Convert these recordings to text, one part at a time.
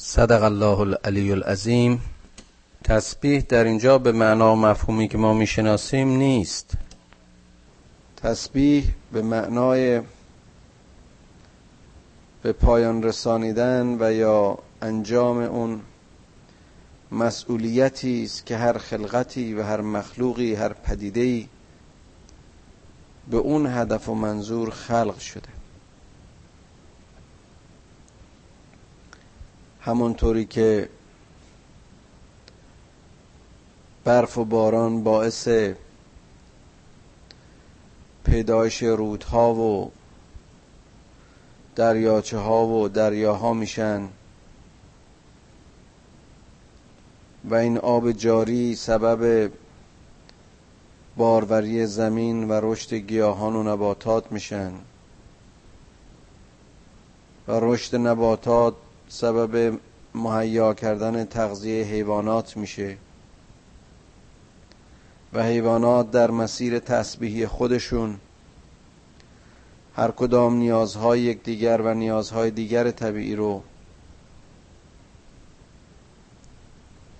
صدق الله العلی العظیم. تسبیح در اینجا به معنا و مفهومی که ما میشناسیم نیست. تسبیح به معنای به پایان رسانیدن و یا انجام اون مسئولیتی است که هر خلقتی و هر مخلوقی، هر پدیده‌ای به اون هدف و منظور خلق شده. همونطوری که برف و باران باعث پیدایش رودها و دریاچه ها و دریاها میشن و این آب جاری سبب باروری زمین و رشد گیاهان و نباتات میشن و رشد نباتات سبب مهیا کردن تغذیه حیوانات میشه و حیوانات در مسیر تسبیحی خودشون هر کدام نیازهای یکدیگر و نیازهای دیگر طبیعی رو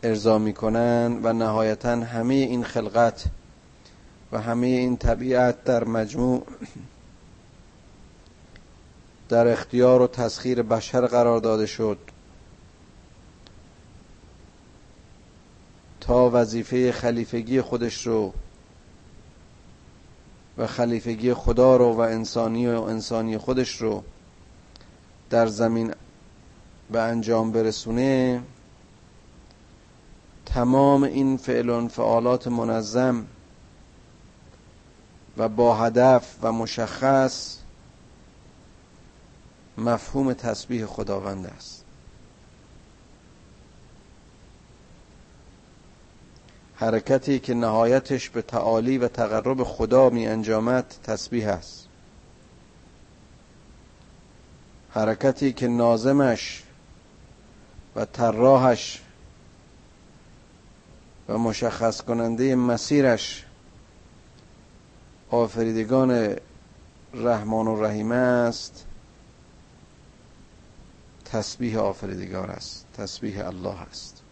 ارضا میکنن و نهایتاً همه این خلقت و همه این طبیعت در مجموع در اختیار و تسخیر بشر قرار داده شد تا وظیفه خلیفگی خودش رو و خلیفگی خدا رو و انسانی خودش رو در زمین به انجام برسونه. تمام این فعل و انفعالات منظم و با هدف و مشخص مفهوم تسبیح خداوند است. حرکتی که نهایتش به تعالی و تقرب خدا می انجامد تسبیح است. حرکتی که ناظمش و طراحش و مشخص کننده مسیرش آفریدگان رحمان و رحیم است تسبیح آفریدگار است، تسبیح الله است.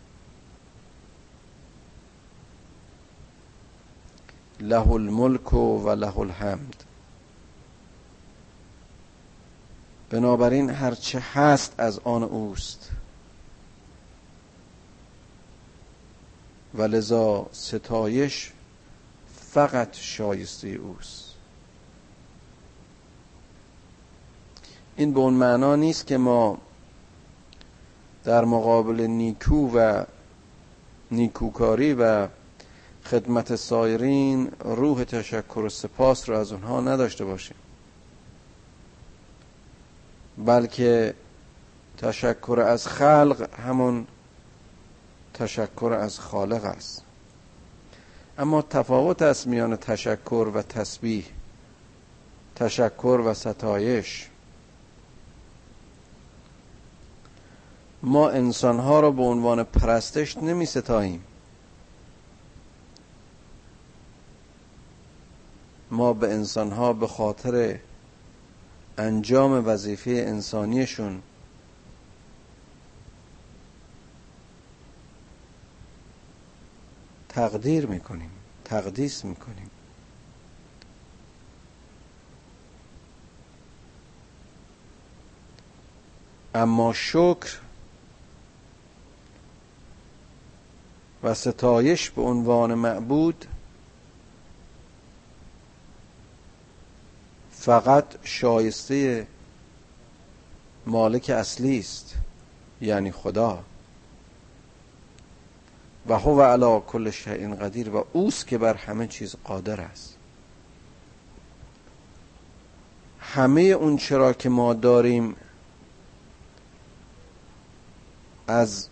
له الملک و له الحمد. بنابراین هرچه هست از آن اوست و لذا ستایش فقط شایسته اوست. این به اون معنا نیست که ما در مقابل نیکوکاری و خدمت سایرین روح تشکر و سپاس را از اونها نداشته باشیم، بلکه تشکر از خلق همون تشکر از خالق است. اما تفاوت است میان تشکر و تسبیح، تشکر و ستایش. ما انسانها را به عنوان پرستش نمی ستاییم، ما به انسانها به خاطر انجام وظیفه انسانیشون تقدیر می کنیم، تقدیس می کنیم. اما شکر و ستایش به عنوان معبود فقط شایسته مالک اصلی است، یعنی خدا. و هو علی کل شیء قدیر، و اوست که بر همه چیز قادر است. همه اون چرا که ما داریم از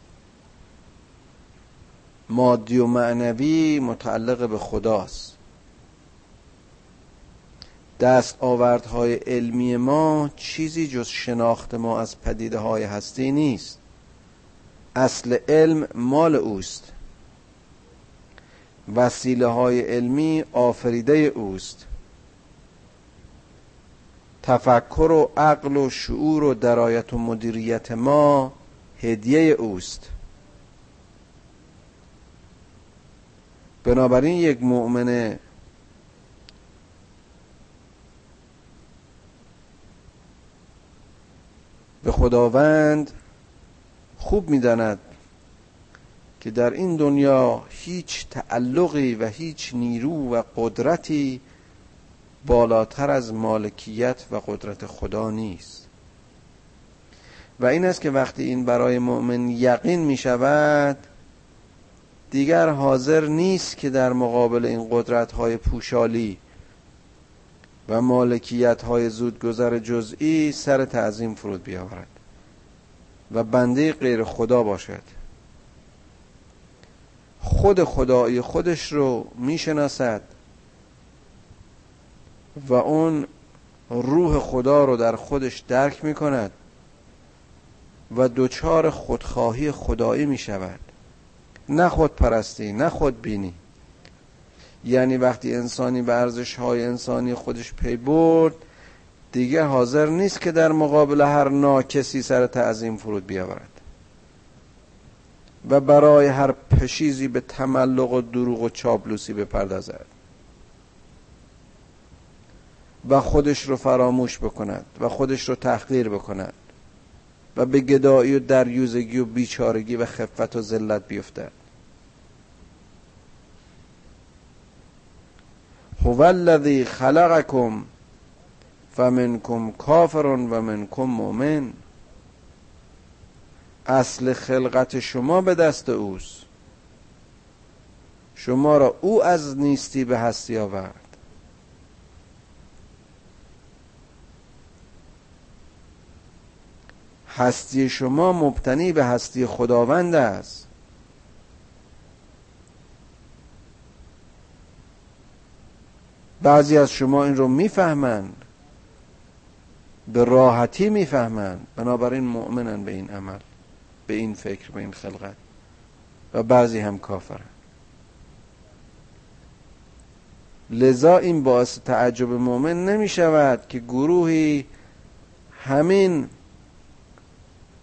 مادی و معنوی متعلق به خداست. دستاوردهای علمی ما چیزی جز شناخت ما از پدیده‌های هستی نیست. اصل علم مال اوست، وسیله‌های علمی آفریده اوست. تفکر و عقل و شعور و درایت و مدیریت ما هدیه اوست. بنابراین یک مؤمن به خداوند خوب می‌داند که در این دنیا هیچ تعلقی و هیچ نیرو و قدرتی بالاتر از مالکیت و قدرت خدا نیست، و این است که وقتی این برای مؤمن یقین می شود دیگر حاضر نیست که در مقابل این قدرت‌های پوشالی و مالکیت‌های زودگذر جزئی سر تعظیم فرود بیاورد و بنده غیر خدا باشد. خود خدای خودش رو میشناسد و اون روح خدا رو در خودش درک میکند و دوچار خودخواهی خدایی میشود، نه خودپرستی، نه خودبینی. یعنی وقتی انسانی به ارزش‌های انسانی خودش پی برد دیگه حاضر نیست که در مقابل هر ناکسی سر تعظیم فرود بیاورد و برای هر پشیزی به تملق و دروغ و چاپلوسی بپردازد و خودش رو فراموش بکند و خودش رو تحقیر بکند و به گدایی و دریوزگی و بیچارگی و خفت و ذلت بیفتد. هو الذی خلقکم فمنکم کافر و منکم مؤمن. اصل خلقت شما به دست اوست، شما را او از نیستی به هستی آورد. هستی شما مبتنی به هستی خداوند است. بعضی از شما این رو میفهمند، به راحتی میفهمند، بنابراین مؤمنن به این عمل، به این فکر، به این خلقت، و بعضی هم کافرن. لذا این باعث تعجب مؤمن نمی شود که گروهی همین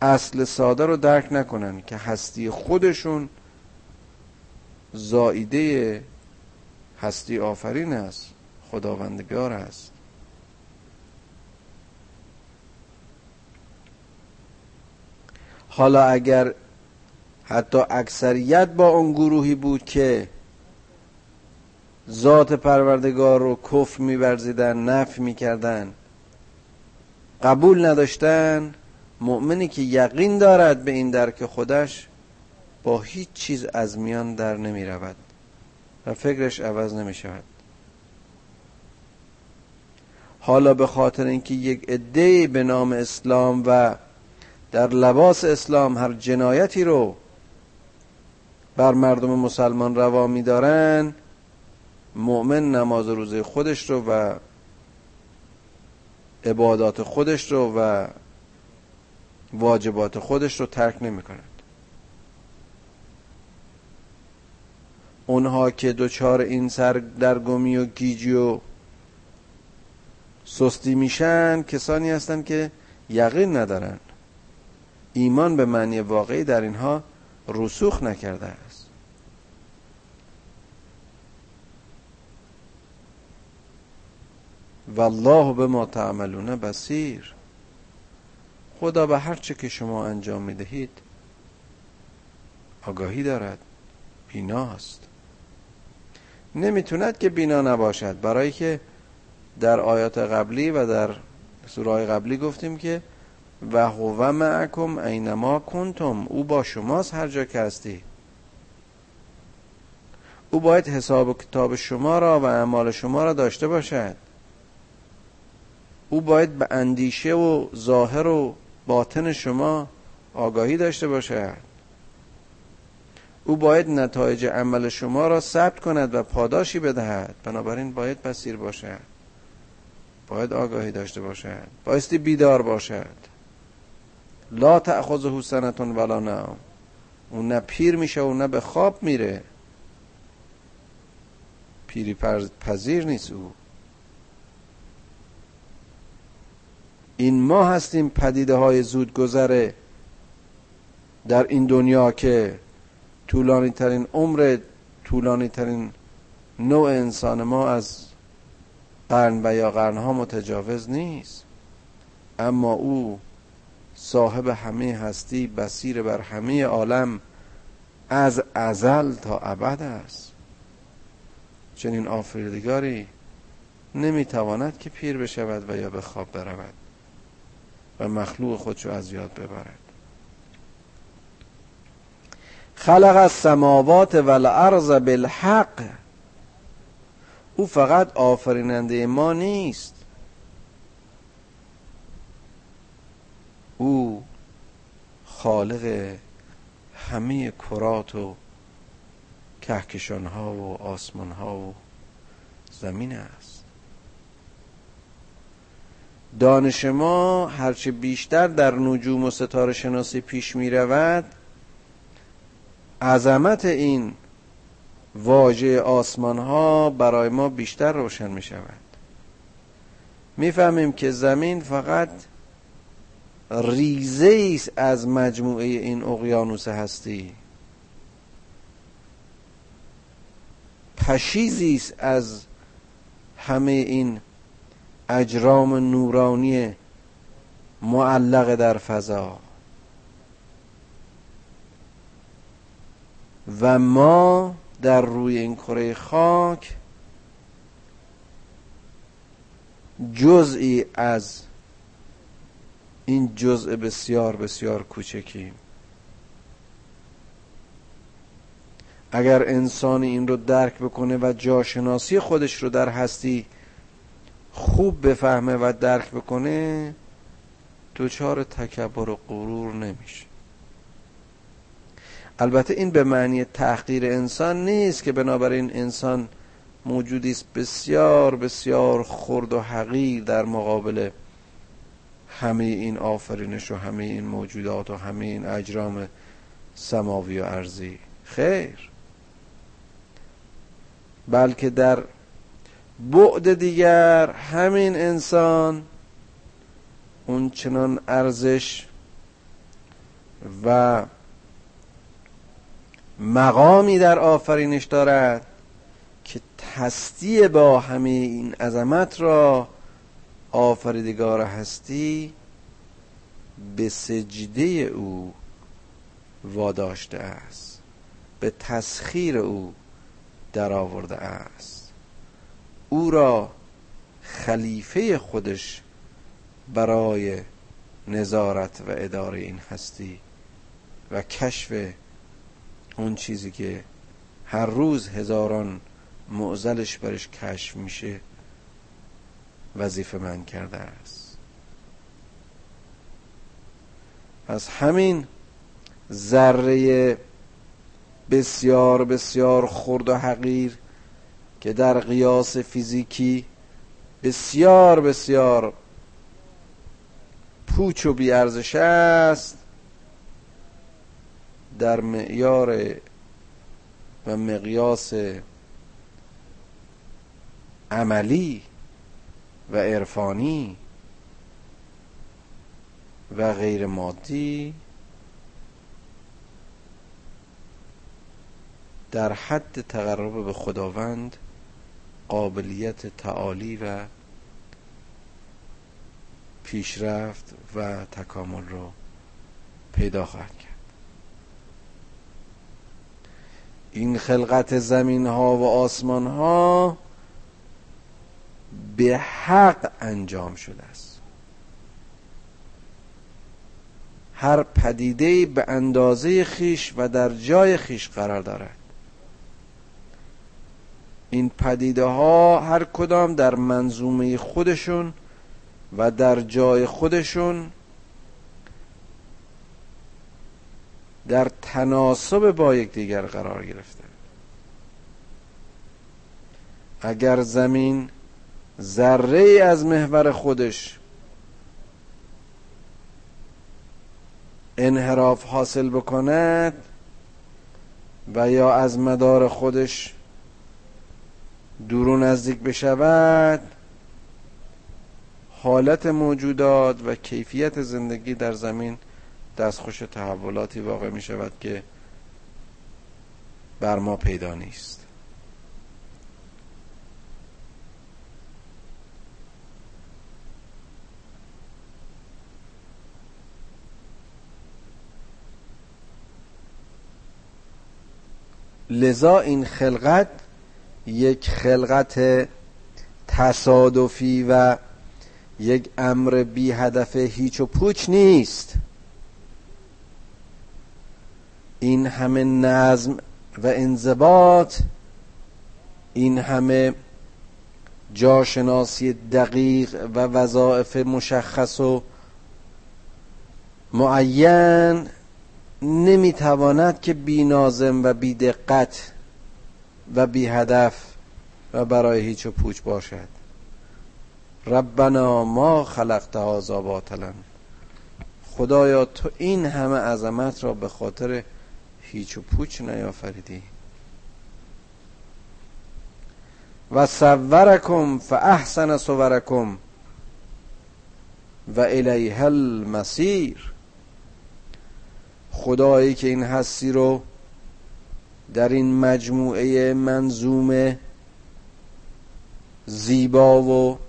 اصل ساده رو درک نکنن که هستی خودشون زائیده هستی آفرین است، خداوندگار است. حالا اگر حتی اکثریت با اون گروهی بود که ذات پروردگار رو کفر می‌ورزیدن، نفی می‌کردن، قبول نداشتن، مؤمنی که یقین دارد به این درک خودش با هیچ چیز از میان در نمی رود و فکرش عوض نمی شود. حالا به خاطر اینکه یک عده‌ای به نام اسلام و در لباس اسلام هر جنایتی رو بر مردم مسلمان روا می دارن، مؤمن نماز روزه خودش رو و عبادات خودش رو و واجبات خودش رو ترک نمی کند. اونها که دوچار این سردرگمی و گیجی و سستی میشن کسانی هستن که یقین ندارن، ایمان به معنی واقعی در اینها رسوخ نکرده است. والله بما تعملون بصیر. خدا به هر چه که شما انجام میدهید آگاهی دارد، بیناست. نمیتوند که بینا نباشد، برای که در آیات قبلی و در سوره‌های قبلی گفتیم که و هو معکم اینما کنتم، او با شماست هر جا که هستی. او باید حساب و کتاب شما را و اعمال شما را داشته باشد. او باید به اندیشه و ظاهر و باطن شما آگاهی داشته باشد. او باید نتایج عمل شما را ثبت کند و پاداشی بدهد. بنابراین باید بصیر باشد، باید آگاهی داشته باشد، بایستی بیدار باشد. لا تأخذه سنة ولا نوم. او نه پیر میشه و نه به خواب میره، پیری پذیر نیست. او این ما هستیم، پدیده های زود گذره در این دنیا که طولانی ترین عمر طولانی ترین نوع انسان ما از قرن و یا قرنها متجاوز نیست، اما او صاحب همه هستی، بصیر بر همه عالم از ازل تا ابد است. چنین آفریدگاری نمیتواند که پیر بشود و یا به خواب برود و مخلوق خودشو از یاد ببرد. خلق السماوات والارض بالحق. او فقط آفریننده ما نیست، او خالق همه کرات و کهکشان ها و آسمان ها و زمین است. دانش ما هرچه بیشتر در نجوم و ستاره شناسی پیش می رود، عظمت این واژه آسمان ها برای ما بیشتر روشن می شود. می فهمیم که زمین فقط ریزه است از مجموعه این اقیانوس هستی، پشیزی است از همه این اجرام نورانی معلق در فضا، و ما در روی این کره خاک جزئی از این جزء بسیار بسیار کوچکی. اگر انسان این رو درک بکنه و جاشناسی خودش رو در هستی خوب بفهمه و درک بکنه، دچار تکبر و غرور نمیشه. البته این به معنی تحقیر انسان نیست که بنابراین انسان موجودی است بسیار بسیار خرد و حقیر در مقابل همه این آفرینش و همه این موجودات و همه این اجرام سماوی و ارضی. خیر، بلکه در بعد دیگر همین انسان اون چنان ارزش و مقامی در آفرینش دارد که تسطیع با همه این عظمت را آفریدگار هستی به سجده او واداشته است، به تسخیر او در آورده است، او را خلیفه خودش برای نظارت و اداره این هستی و کشف اون چیزی که هر روز هزاران معضلش برش کشف میشه وظیفه من کرده است. از همین ذره بسیار بسیار خرد و حقیر که در قیاس فیزیکی بسیار بسیار پوچ و بی‌ارزش است، در معیار و مقیاس عملی و عرفانی و غیر مادی در حد تقرب به خداوند قابلیت تعالی و پیشرفت و تکامل رو پیدا خواهد کرد. این خلقت زمین ها و آسمان ها به حق انجام شده است. هر پدیده‌ای به اندازه خیش و در جای خیش قرار دارد. این پدیده ها هر کدام در منظومه خودشون و در جای خودشون در تناسب با یکدیگر قرار گرفتند. اگر زمین ذره‌ای از محور خودش انحراف حاصل بکند و یا از مدار خودش دور و نزدیک بشود، حالت موجودات و کیفیت زندگی در زمین دستخوش تحولاتی واقع می شود که بر ما پیدا نیست. لذا این خلقت یک خلقت تصادفی و یک امر بی هدف هیچ و پوچ نیست. این همه نظم و انضباط، این همه جاشناسی دقیق و وظایف مشخص و معین نمیتواند که بی ناظم و بی دقت و بی هدف و برای هیچ و پوچ باشد. ربنا ما خلقت هذا باطلا، خدایا تو این همه عظمت را به خاطر هیچ و پوچ نیافریدی. و صورکم فاحسن صورکم و الیها المصیر، خدایی که این هستی رو در این مجموعه منظوم زیبا و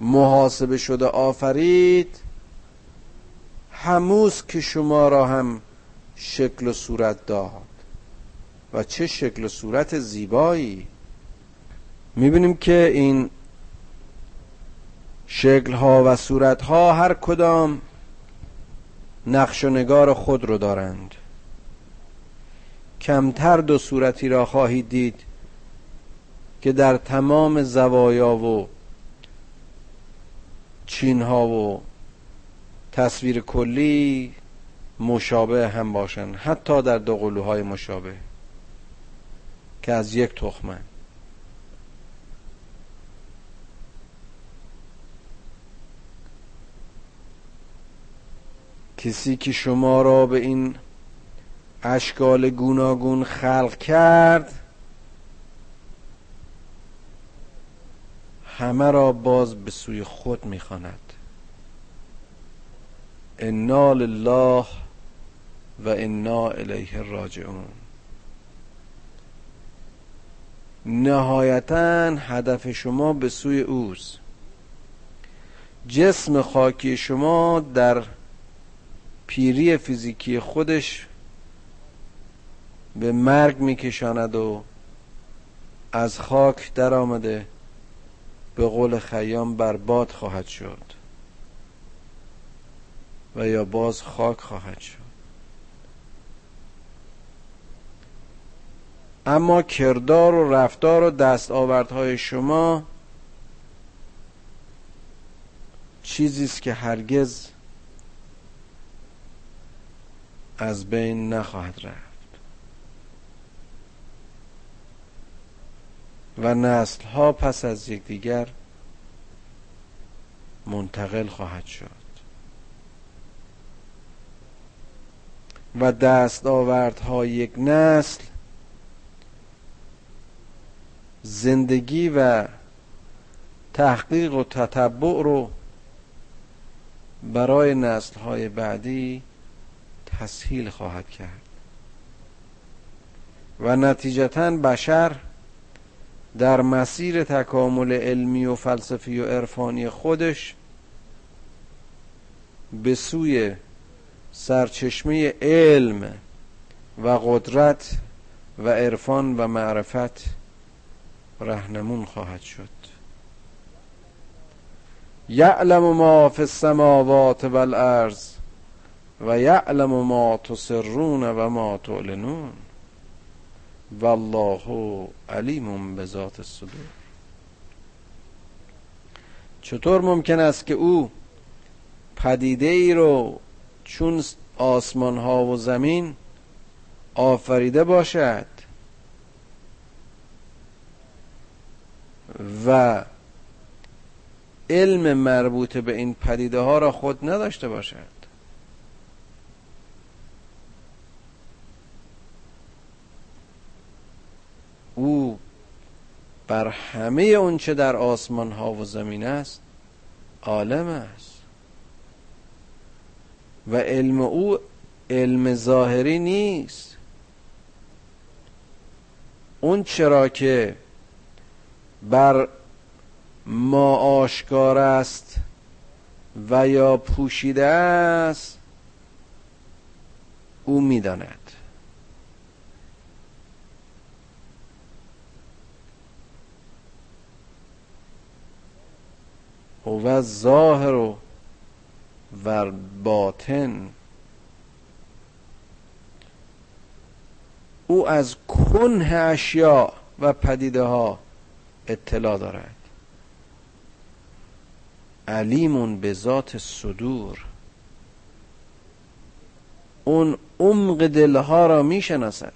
محاسبه شده آفرید، هموز که شما را هم شکل و صورت داد. و چه شکل و صورت زیبایی! میبینیم که این شکلها و صورتها هر کدام نقش و نگار خود رو دارند. کمتر دو صورتی را خواهید دید که در تمام زوایا و چینها و تصویر کلی مشابه هم باشند، حتی در دو قلوهای مشابه که از یک تخمند. کسی که شما را به این اشکال گوناگون خلق کرد، همه را باز به سوی خود می‌خواند. انا لله و انا الیه راجعون. نهایتاً هدف شما به سوی اوست. جسم خاکی شما در پیری فیزیکی خودش به مرگ میکشاند و از خاک در آمده به قول خیام برباد خواهد شد و یا باز خاک خواهد شد. اما کردار و رفتار و دستاوردهای شما چیزیست که هرگز از بین نخواهد رفت و نسل‌ها پس از یکدیگر منتقل خواهد شد. و دستاوردهای یک نسل زندگی و تحقیق و تتبع رو برای نسل‌های بعدی تسهیل خواهد کرد و نتیجتاً بشر در مسیر تکامل علمی و فلسفی و عرفانی خودش به سوی سرچشمه علم و قدرت و عرفان و معرفت رهنمون خواهد شد. یعلم ما فی السماوات و الارض و یعلم ما تسرون و ما تعلنون والله علیم بذات الصدور. چطور ممکن است که او پدیده ای رو چون آسمان ها و زمین آفریده باشد و علم مربوط به این پدیده ها را خود نداشته باشد؟ او بر همه اون چه در آسمان ها و زمین است عالم است. و علم او علم ظاهری نیست. اون چرا که بر ما آشکار است و یا پوشیده است او میداند. هو ظاهر و باطن، او از کنه اشیاء و پدیده ها اطلاع دارد. علیمون به ذات صدور، اون عمق دلها را میشناسد.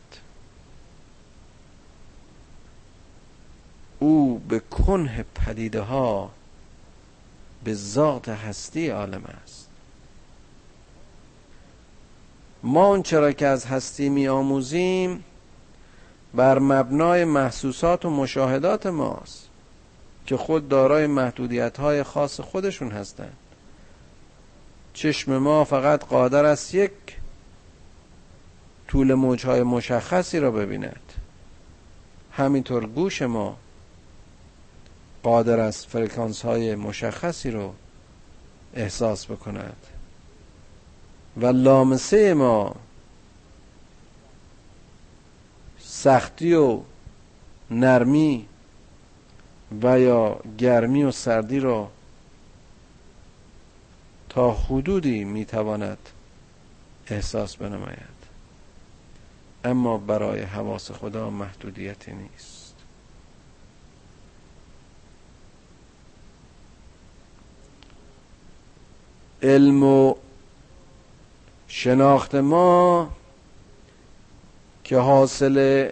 او به کنه پدیده ها به ذات هستی عالم است. ما اون چرا که از هستی می آموزیم بر مبنای محسوسات و مشاهدات ماست که خود دارای محدودیت‌های خاص خودشون هستند. چشم ما فقط قادر است یک طول موج‌های مشخصی را ببیند، همینطور گوش ما قادر است فرکانس‌های مشخصی رو احساس بکند و لامسه ما سختی و نرمی و یا گرمی و سردی را تا حدودی میتواند احساس بنماید، اما برای حواس خدا محدودیتی نیست. علم و شناخت ما که حاصل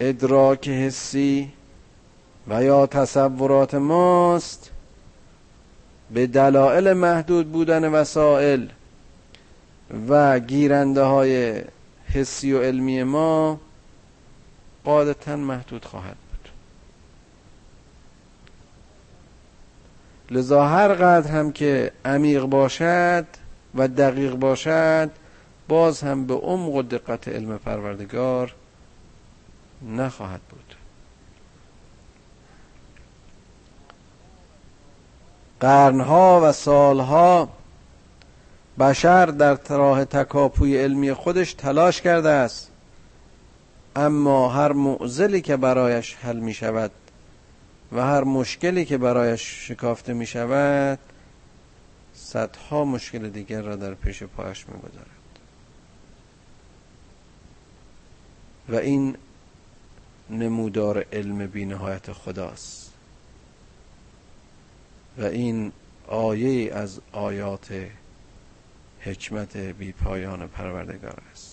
ادراک حسی و یا تصورات ماست، به دلایل محدود بودن وسائل و گیرنده های حسی و علمی ما قاعدتاً محدود خواهد بود. لذا هر قدر هم که عمیق باشد و دقیق باشد باز هم به عمق و دقت علم پروردگار نخواهد بود. قرنها و سالها بشر در راه تکاپوی علمی خودش تلاش کرده است، اما هر معضلی که برایش حل می شود و هر مشکلی که برایش شکافته می شود صدها مشکل دیگر را در پیش پایش می گذارد. و این نمودار علم بی نهایت خداست و این آیه از آیات حکمت بی پایان پروردگار است.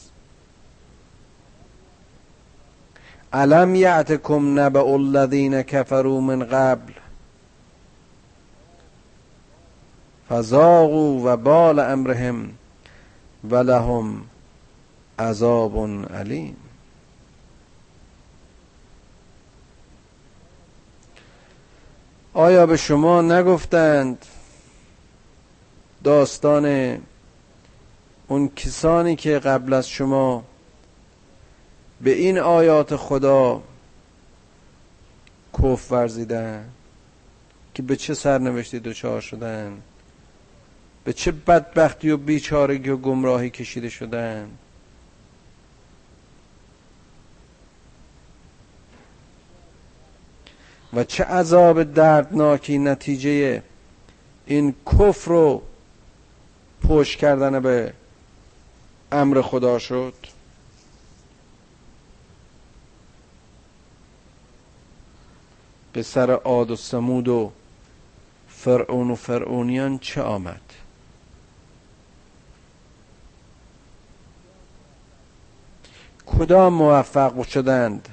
الم یأتکم نبأ الذین کفروا من قبل فذاقوا وبال امرهم ولهم عذاب علیم. آیا به شما نگفتند داستان اون کسانی که قبل از شما به این آیات خدا کفر ورزیدند که به چه سرنوشتی دچار شدند، به چه بدبختی و بیچارگی و گمراهی کشیده شدند؟ و چه عذاب دردناکی نتیجه این کفر رو پشت کردن به امر خدا شد. به سر عاد و ثمود و فرعون و فرعونیان چه آمد؟ کدام موفق شدند؟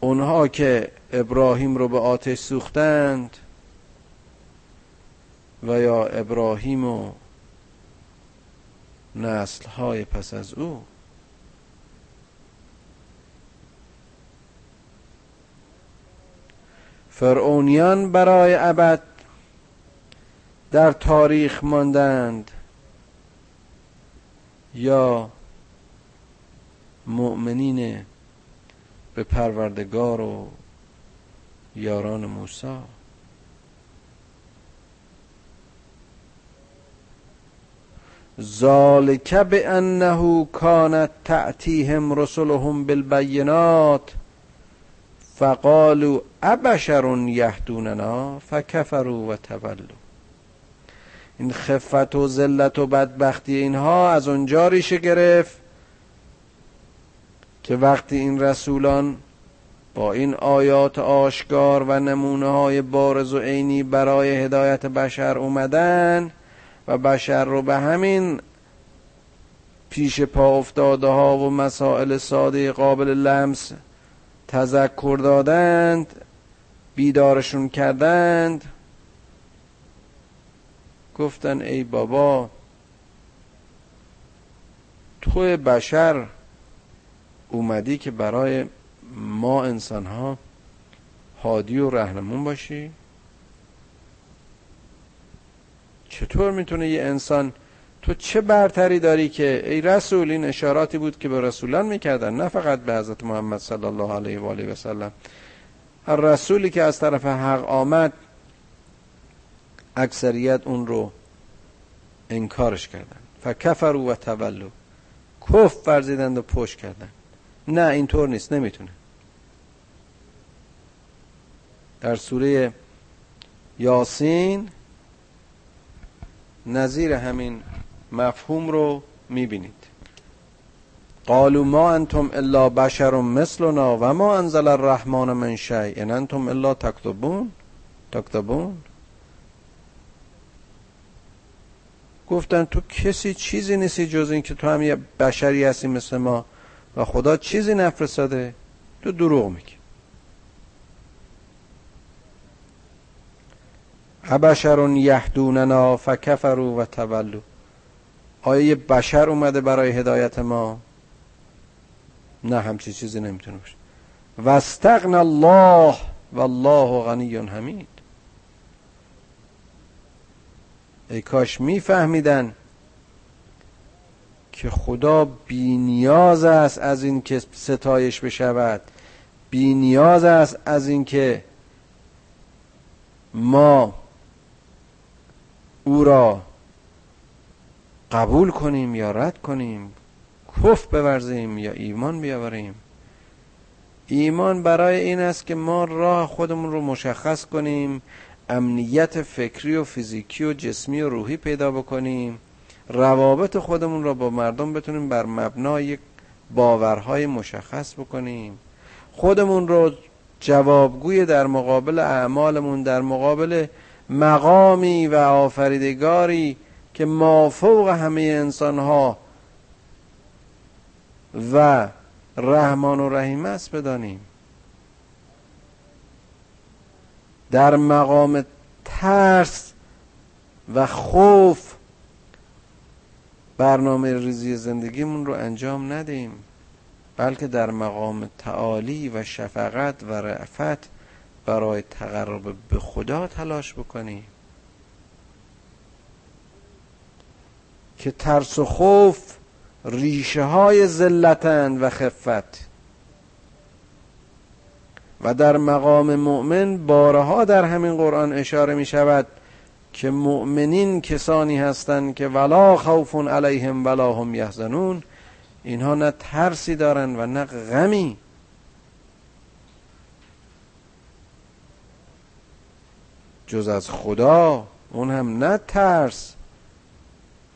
اونها که ابراهیم رو به آتش سوختند و یا ابراهیم و نسل‌های پس از او؟ فرعونیان برای ابد در تاریخ ماندند یا مؤمنین به پروردگار و یاران موسی؟ ذالک بأنه کانت تأتیهم رسلهم بالبینات فقالوا ابشر یهدوننا فکفروا و تولوا. این خفت و ذلت و بدبختی اینها از اونجا ریشه گرفت که وقتی این رسولان با این آیات آشکار و نمونه های بارز و عینی برای هدایت بشر اومدن و بشر رو به همین پیش پا افتاده ها و مسائل ساده قابل لمس تذکر دادند، بیدارشون کردند، گفتن ای بابا تو بشر اومدی که برای ما انسان ها هادی و رهنمون باشی؟ چطور میتونه یه انسان، تو چه برتری داری که ای رسول؟ این اشاراتی بود که به رسولان میکردن، نه فقط به حضرت محمد صلی الله علیه و آله و سلم. هر رسولی که از طرف حق آمد اکثریت اون رو انکارش کردن، فکفروا و تولوا، کفر ورزیدند و پشت کردن. نه اینطور نیست، نمیتونه. در سوره یاسین نظیر همین مفهوم رو میبینید. قالوا ما انتم الا بشر مثلنا و ما انزل الرحمن من شیء ان انتم الا تکذبون. گفتن تو کسی چیزی نیستی جز این که تو هم یه بشری هستی مثل ما و خدا چیزی نفرستاده، تو دروغ میگی. ابشر یهدوننا فکفروا و تولوا. آیا یه بشر اومده برای هدایت ما؟ نه، همچین چیزی نمیتونه باشه. واستغنى الله والله غنی حمید. ای کاش میفهمیدن که خدا بی نیاز است از این که ستایش بشود، بی نیاز است از این که ما او را قبول کنیم یا رد کنیم، کفر بورزیم یا ایمان بیاوریم. ایمان برای این است که ما راه خودمون رو مشخص کنیم، امنیت فکری و فیزیکی و جسمی و روحی پیدا بکنیم، روابط خودمون را با مردم بتونیم بر مبنای باورهای مشخص بکنیم، خودمون رو جوابگوی در مقابل اعمالمون، در مقابل مقامی و آفریدگاری که مافوق همه انسانها و رحمان و رحیم است بدانیم. در مقام ترس و خوف برنامه ریزی زندگیمون رو انجام ندیم، بلکه در مقام تعالی و شفقت و رأفت برای تقرب به خدا تلاش بکنیم، که ترس و خوف ریشه های ذلتند و خفت. و در مقام مؤمن بارها در همین قرآن اشاره می شود که مؤمنین کسانی هستند که ولا خوف علیهم ولا هم یحزنون، اینها نه ترسی دارن و نه غمی. جز از خدا، اون هم نه ترس،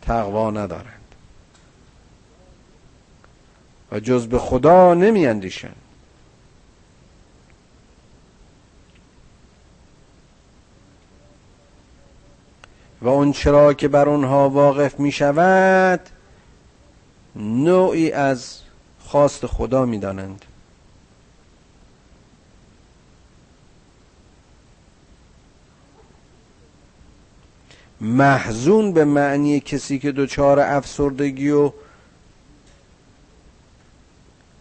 تقوا ندارند و جز به خدا نمی اندیشند. و اون چرا که بر اونها واقف می شود نوعی از خواست خدا می دانند. محزون به معنی کسی که دچار افسردگی و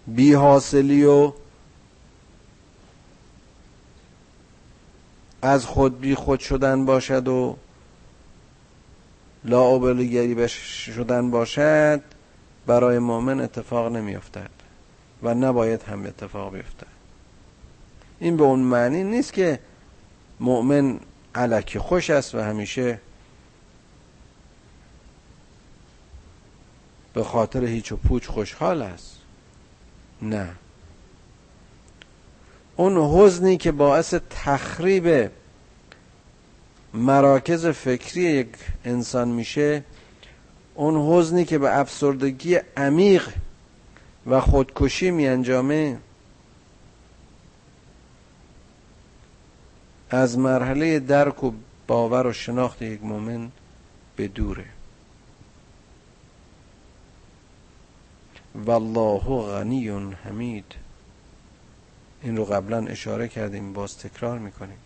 بی‌حاصلی و از خود بی خود شدن باشد و لاابالیگری شدن باشد برای مؤمن اتفاق نمیافتد و نباید هم اتفاق بیفتد. این به اون معنی نیست که مؤمن الکی خوش است و همیشه به خاطر هیچ و پوچ خوشحال است. نه، اون حزنی که باعث تخریب مراکز فکری یک انسان میشه، اون حزنی که به افسردگی عمیق و خودکشی میانجامه، از مرحله درک و باور و شناخت یک مؤمن به دوره. والله غنی حمید، این رو قبلا اشاره کردیم، باز تکرار میکنیم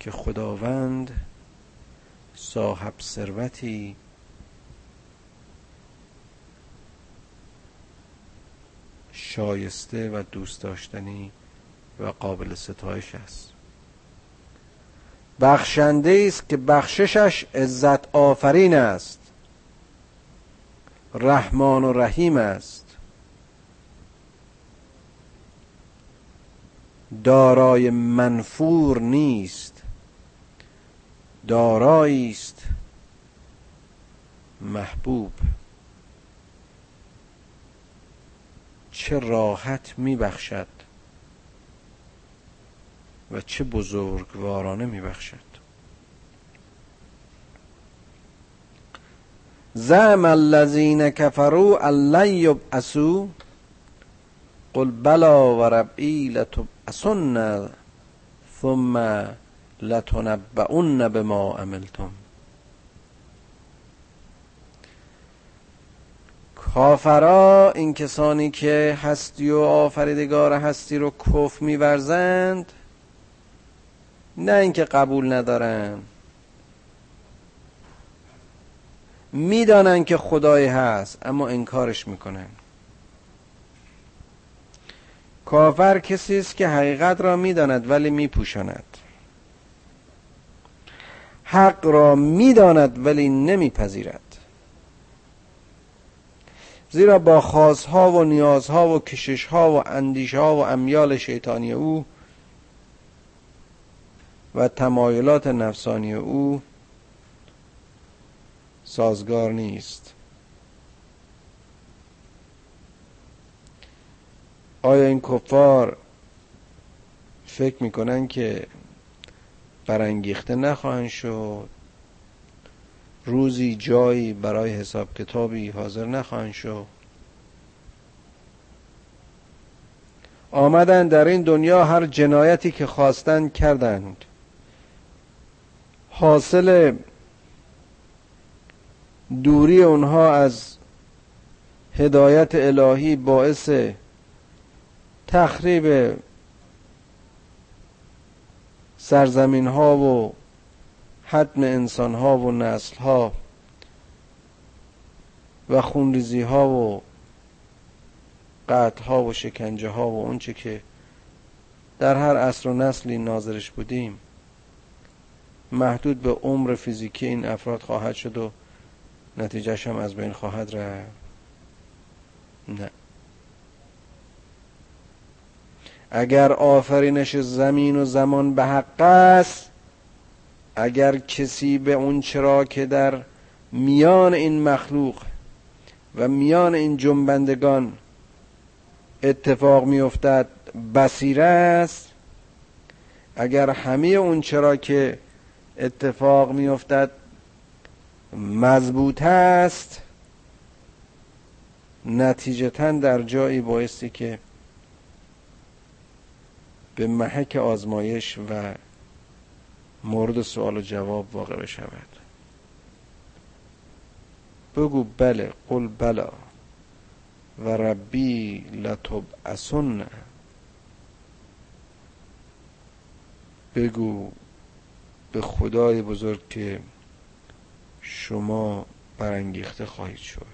که خداوند صاحب ثروتی شایسته و دوست داشتنی و قابل ستایش است. بخشنده است که بخششش عزت آفرین است. رحمان و رحیم است. دارای منفور نیست، دارایی است محبوب. چه راحت میبخشد و چه بزرگوارانه میبخشد. زعم الذین کفروا ان یبعثوا قل بلا و ربی لتبعثن ثم لتنبؤن بما عملتم. کافرا، این کسانی که هستی و آفریدگار هستی رو کفر می‌ورزند، نه اینکه قبول ندارن، میدانن که خدایی هست اما انکارش میکنن. کافر کسی است که حقیقت را میداند ولی میپوشاند، حق را میداند ولی نمیپذیرد، زیرا با خواستها و نیازها و کششها و اندیشها و امیال شیطانی او و تمایلات نفسانی او سازگار نیست. آیا این کفار فکر میکنن که برانگیخته نخواهند شد، روزی جایی برای حساب کتابی حاضر نخواهند شد؟ آمدن در این دنیا هر جنایتی که خواستند کردند، حاصل دوری اونها از هدایت الهی باعث تخریب سرزمین ها و حتم انسان ها و نسل ها و خونریزی ها و قطع ها و شکنجه ها و اون چه که در هر عصر و نسلی ناظرش بودیم، محدود به عمر فیزیکی این افراد خواهد شد و نتیجهش هم از بین خواهد رفت. نه، اگر آفرینش زمین و زمان به حق است، اگر کسی به اون چرا که در میان این مخلوق و میان این جنبندگان اتفاق میافتد بصیره است، اگر همه اون چرا که اتفاق میافتد مضبوط است، نتیجتاً در جایی بایستی که به محک آزمایش و مورد سوال و جواب واقع بشود. بگو بله، قل بلا و ربی لتبعثن، بگو به خدای بزرگ که شما برانگیخته خواهید شد.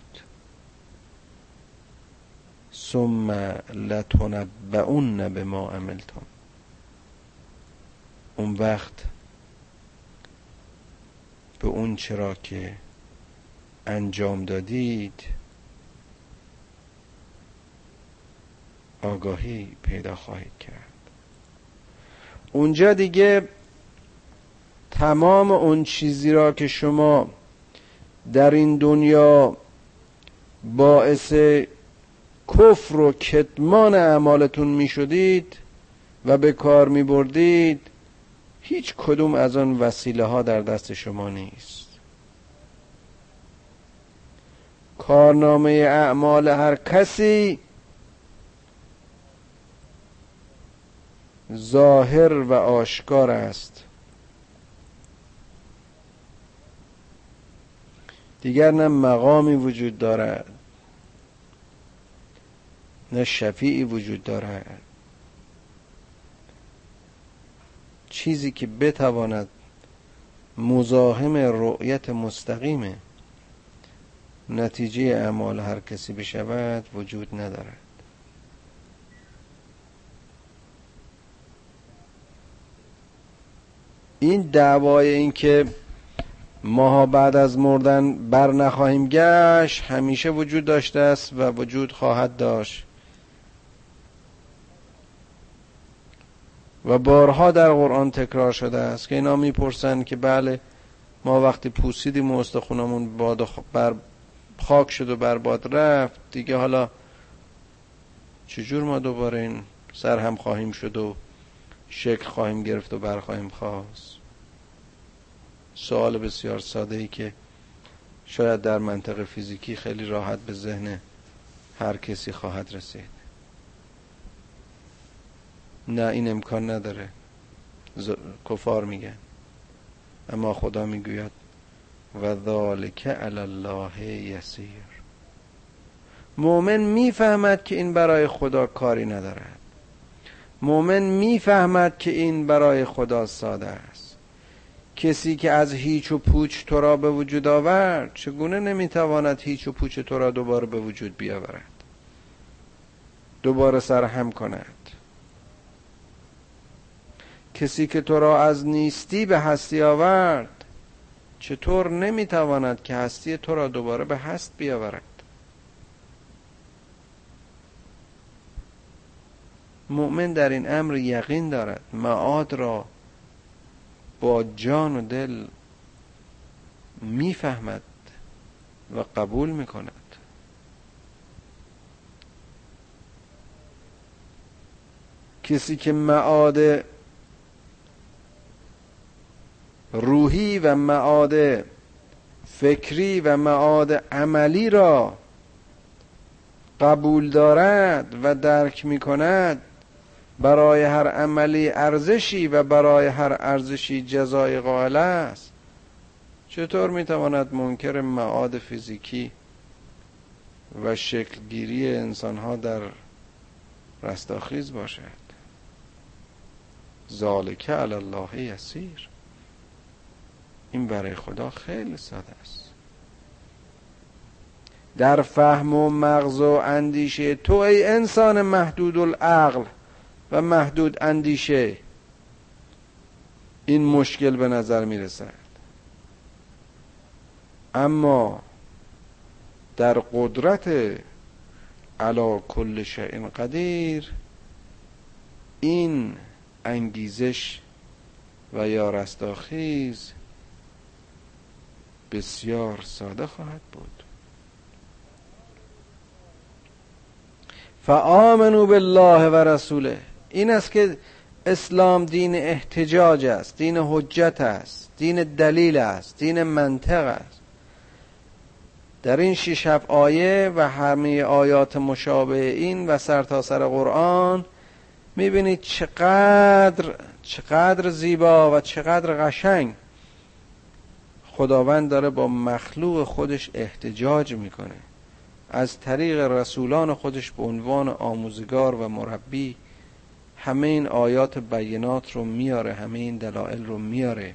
ثم لتنبؤن بما عملتم، اون وقت به اون چرا که انجام دادید آگاهی پیدا خواهید کرد. اونجا دیگه تمام اون چیزی را که شما در این دنیا باعث کفر و کتمان اعمالتون می شدید و به کار می بردید، هیچ کدوم از آن وسیله ها در دست شما نیست. کارنامه اعمال هر کسی ظاهر و آشکار است. دیگر نه مقامی وجود دارد، نه شفیعی وجود دارد، چیزی که بتواند مزاحم رؤیت مستقیم نتیجه اعمال هر کسی بشود وجود ندارد. این دعوای این که ماها بعد از مردن بر نخواهیم گشت همیشه وجود داشته است و وجود خواهد داشت و بارها در قرآن تکرار شده است که اینا میپرسن که بله ما وقتی پوسیدیم و استخونمون بر خاک شد و بر باد رفت، دیگه حالا چجور ما دوباره این سر هم خواهیم شد و شکل خواهیم گرفت و بر خواهیم خواست؟ سوال بسیار ساده ای که شاید در منطق فیزیکی خیلی راحت به ذهن هر کسی خواهد رسید. نه، این امکان نداره، کفار میگن. اما خدا میگوید و ذالک علی الله یسیر. مؤمن میفهمد که این برای خدا کاری ندارد، مؤمن میفهمد که این برای خدا ساده است. کسی که از هیچ و پوچ تو را به وجود آورد چگونه نمیتواند هیچ و پوچ تو را دوباره به وجود بیاورد، دوباره سرهم کند؟ کسی که تو را از نیستی به هستی آورد چطور نمیتواند که هستی تو را دوباره به هست بیاورد؟ مؤمن در این امر یقین دارد، معاد را با جان و دل میفهمد و قبول میکند. کسی که معاد روحی و معاد فکری و معاد عملی را قبول دارد و درک میکند، برای هر عملی ارزشی و برای هر ارزشی جزای قائل است، چطور میتواند منکر معاد فیزیکی و شکلگیری انسانها در رستاخیز باشد؟ ذالک علی الله یسیر. این برای خدا خیلی ساده است. در فهم و مغز و اندیشه تو ای انسان محدود العقل و محدود اندیشه این مشکل به نظر می رسد، اما در قدرت علی کل شیء قدیر این انگیزش و یا رستاخیز بسیار ساده خواهد بود. فآمنوا بالله و رسوله. این است که اسلام دین احتجاج است، دین حجت است، دین دلیل است، دین منطق است. در این 6-7 آیه و همه آیات مشابه این و سرتاسر قرآن میبینید چقدر زیبا و چقدر قشنگ خداوند داره با مخلوق خودش احتجاج میکنه، از طریق رسولان خودش به عنوان آموزگار و مربی همه این آیات بینات رو میاره، همه این دلائل رو میاره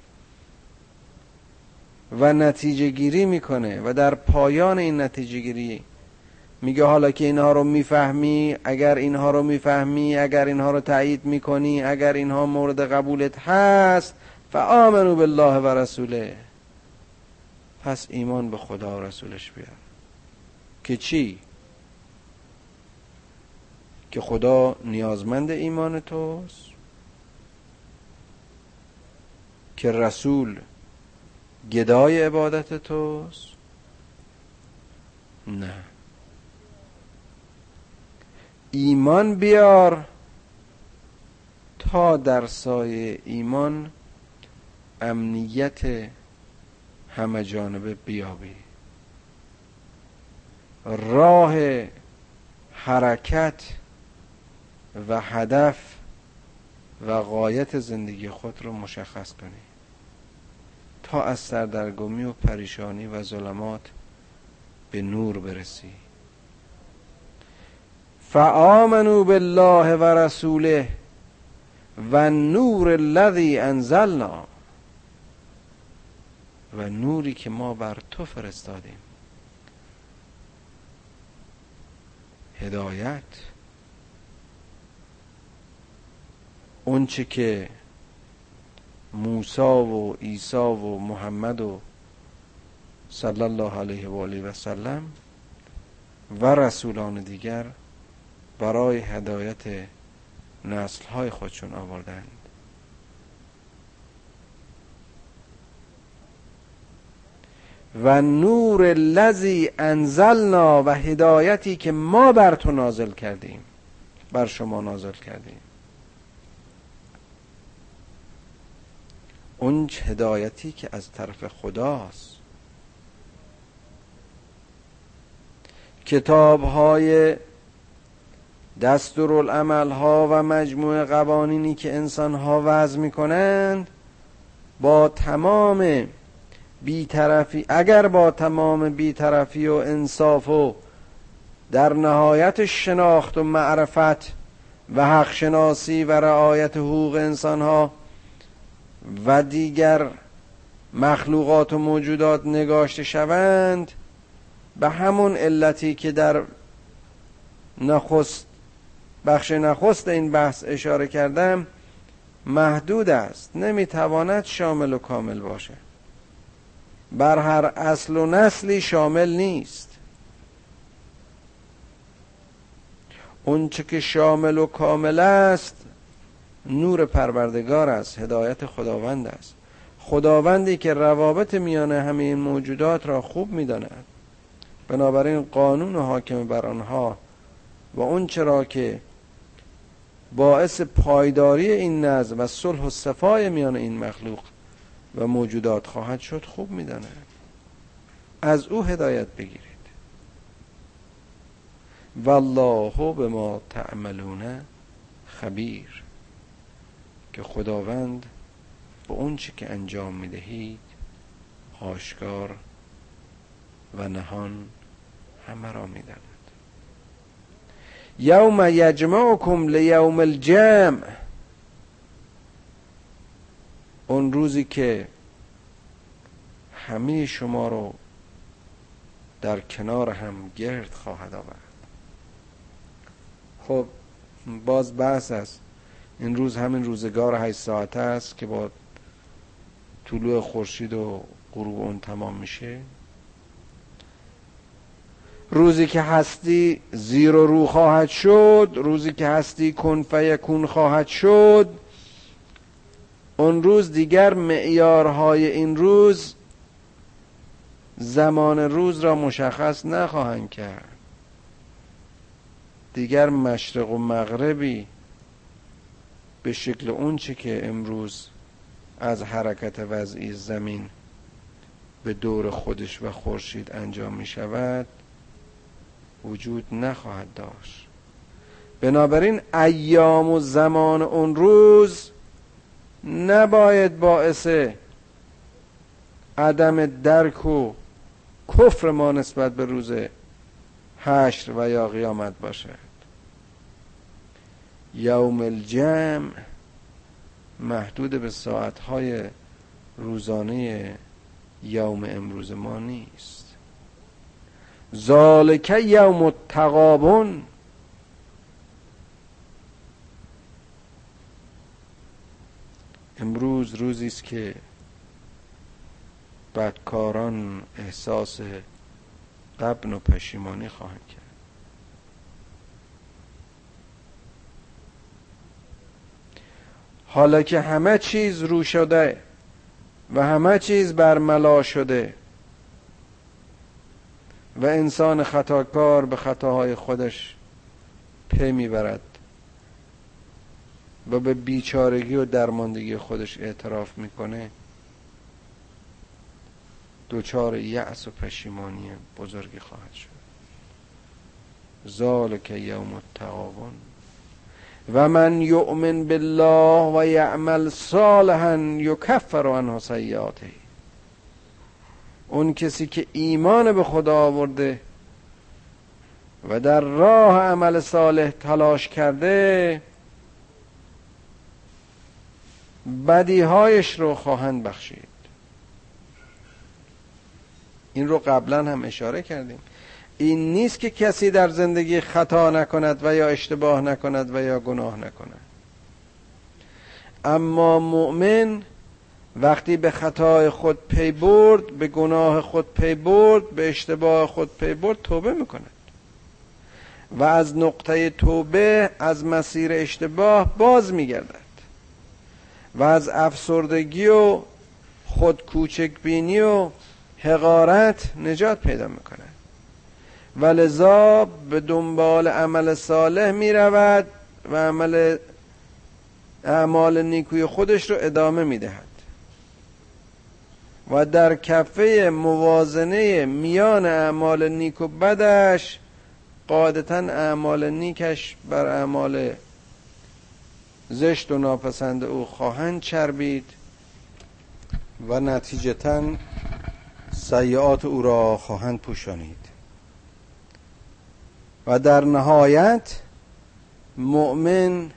و نتیجه گیری میکنه و در پایان این نتیجه گیری میگه حالا که اینها رو میفهمی، اگر اینها رو میفهمی، اگر اینها رو تایید میکنی، اگر اینها مورد قبولت هست، فآمنوا بالله و رسوله، پس ایمان به خدا و رسولش بیار. که چی؟ که خدا نیازمند ایمان توست، که رسول گدای عبادت توست. نه، ایمان بیار تا در سایه ایمان امنیت همه جانبه بیابی. راه حرکت و هدف و غایت زندگی خود رو مشخص کنی تا از سردرگمی و پریشانی و ظلمات به نور برسی. فآمنوا بالله و رسوله و نور الذی انزلنا، و نوری که ما بر تو فرستادیم، هدایت، اون چه که موسی و عیسی و محمد و صلی الله علیه و آله و سلم و رسولان دیگر برای هدایت نسل‌های خودشون آوردند. و نور الذی انزلنا، و هدایتی که ما بر تو نازل کردیم، بر شما نازل کردیم. اون هدایتی که از طرف خداست. کتاب‌های دستورالعمل‌ها و مجموعه قوانینی که انسان‌ها وضع می‌کنند با تمام بی‌طرفی، اگر با تمام بی‌طرفی و انصاف و در نهایت شناخت و معرفت و حق شناسی و رعایت حقوق انسان‌ها و دیگر مخلوقات و موجودات نگاشته شوند، به همون علتی که در نخست بخش نخست این بحث اشاره کردم محدود است، نمیتواند شامل و کامل باشه. بر هر اصل و نسلی شامل نیست. اون چه که شامل و کامل است نور پروردگار است، هدایت خداوند است، خداوندی که روابط میان همه این موجودات را خوب میداند. بنابراین قانون حاکم بر آنها و اون چرا که باعث پایداری این نظم و صلح و صفای میان این مخلوق و موجودات خواهد شد خوب میداند. از او هدایت بگیرید. والله بما تعملون خبیر، که خداوند به اون چی که انجام میدهید آشکار و نهان همه را میداند. یوم یجمعکم لیوم الجمع، اون روزی که همه شما رو در کنار هم گرد خواهد آورد. خب باز بحث است. این روز همین روزگار 8 ساعته است که با طلوع خورشید و غروب اون تمام میشه. روزی که هستی زیر و رو خواهد شد، روزی که هستی کن فیکون خواهد شد. اون روز دیگر معیارهای این روز، زمان روز را مشخص نخواهند کرد. دیگر مشرق و مغربی به شکل اون چه که امروز از حرکت وضعی زمین به دور خودش و خورشید انجام می شود وجود نخواهد داشت. بنابراین ایام و زمان اون روز نباید باعث عدم درک و کفر ما نسبت به روز حشر و یا قیامت باشد. یوم الجمع محدود به ساعتهای روزانه یوم امروز ما نیست. ذالک یوم التغابن، امروز روزی است که بدکاران احساس غبن و پشیمانی خواهند کرد. حالا که همه چیز رو شده و همه چیز برملا شده و انسان خطاکار به خطاهای خودش پی میبرد و به بیچارگی و درماندگی خودش اعتراف میکنه، دوچار یأس و پشیمانی بزرگی خواهد شد. ذالک یوم التغابن و من یؤمن بالله و یعمل صالحا یکفر عنه سیئاته. اون کسی که ایمان به خدا آورده و در راه عمل صالح تلاش کرده، بدیهایش رو خواهند بخشید. این رو قبلا هم اشاره کردیم. این نیست که کسی در زندگی خطا نکند و یا اشتباه نکند و یا گناه نکند، اما مؤمن وقتی به خطای خود پی برد، به گناه خود پی برد، به اشتباه خود پی برد، توبه میکند و از نقطه توبه از مسیر اشتباه باز میگردد و از افسردگی و خود کوچکبینی و حقارت نجات پیدا میکند و لذا به دنبال عمل صالح می رود و اعمال نیکوی خودش رو ادامه می دهد و در کفه موازنه میان اعمال نیک و بدش قاعدتاً اعمال نیکش بر اعمال زشت و ناپسند او خواهند چربید و نتیجتاً سیئات او را خواهند پوشانید و در نهایت مؤمن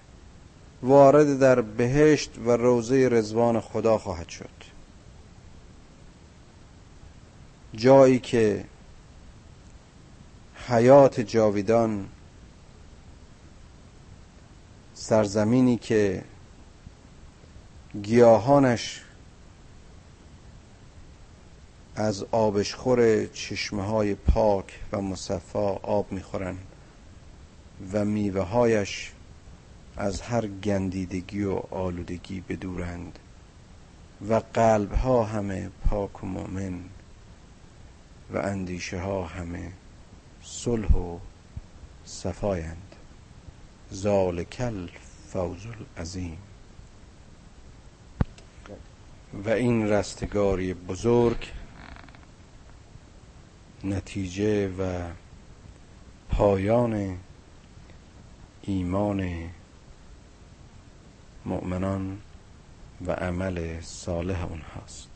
وارد در بهشت و روضه رضوان خدا خواهد شد، جایی که حیات جاودان، سرزمینی که گیاهانش از آبشخور چشمه‌های پاک و مصفا آب می‌خورند و میوه‌هایش از هر گندیدگی و آلودگی بدورند و قلب‌ها همه پاک و مؤمن و اندیشه‌ها همه صلح و صفایند. ذالک الفوز العظیم. و این رستگاری بزرگ نتیجه و پایان ایمان مؤمنان و عمل صالح اونهاست.